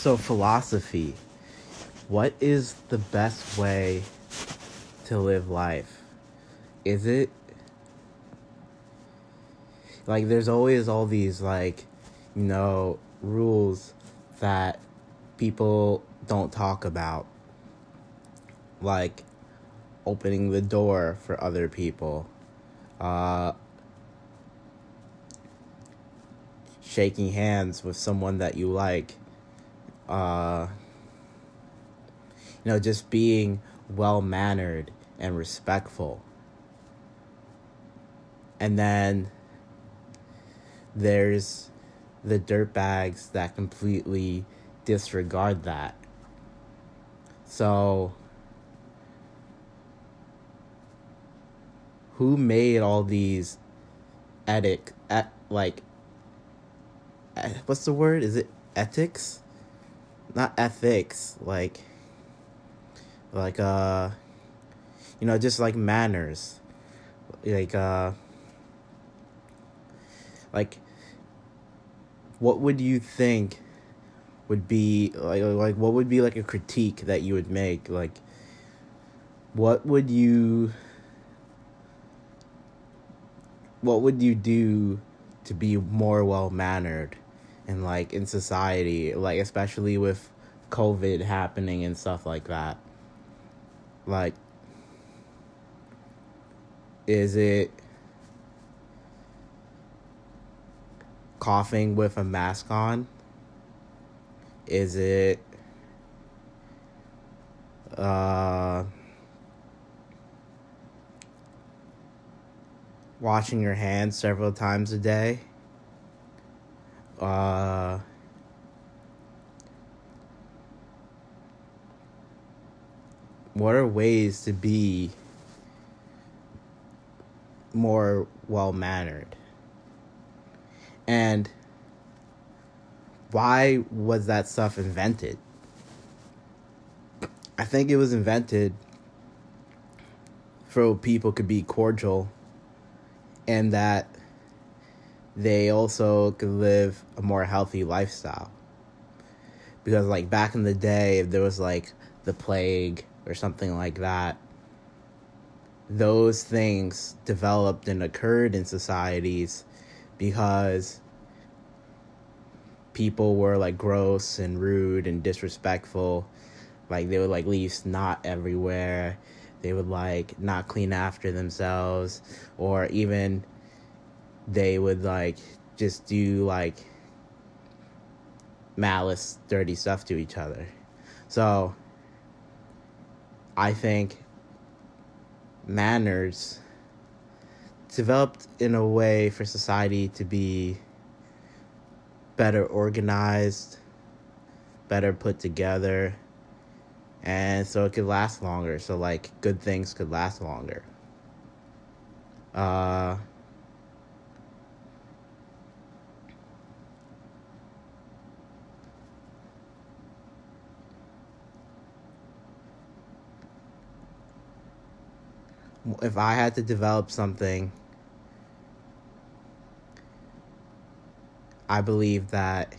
So philosophy. What is the best way to live life? Is it... like, there's always all these, like, you know, rules that people don't talk about. Like, opening the door for other people. Shaking hands with someone that you like. You know, just being well-mannered and respectful. And then there's the dirtbags that completely disregard that. So, who made all these what's the word? Is it ethics? Not ethics, you know, just like manners, what would you think would be, what would be, a critique that you would make, what would you do to be more well-mannered, and, in society, especially with COVID happening and stuff like that? Is it coughing with a mask on? Is it washing your hands several times a day? What are ways to be more well-mannered? And why was that stuff invented? I think it was invented so people could be cordial and that they also could live a more healthy lifestyle. Because, back in the day, if there was, the plague or something like that, those things developed and occurred in societies because people were gross and rude and disrespectful. They would leave snot everywhere. They would not clean after themselves, or even they would just do malice, dirty stuff to each other. So I think manners developed in a way for society to be better organized, better put together, and so it could last longer. So, good things could last longer. If I had to develop something, I believe that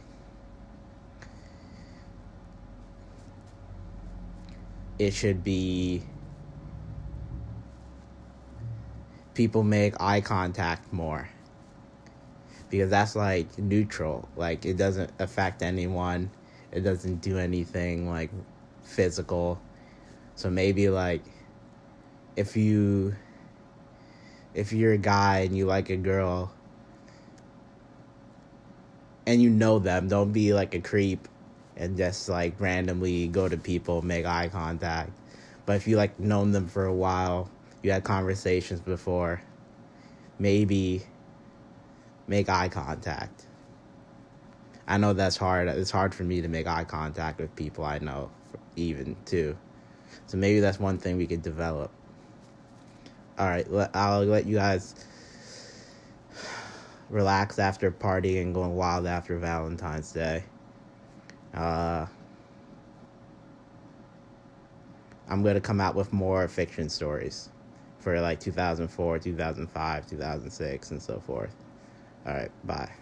it should be people make eye contact more, because that's neutral. It doesn't affect anyone. It doesn't do anything physical. So maybe if you're a guy and you like a girl and you know them, don't be a creep and just randomly go to people, make eye contact. But if you known them for a while, you had conversations before, maybe make eye contact. I know that's hard. It's hard for me to make eye contact with people I know even too. So maybe that's one thing we could develop. All right, I'll let you guys relax after partying and going wild after Valentine's Day. I'm going to come out with more fiction stories for 2004, 2005, 2006, and so forth. All right, bye.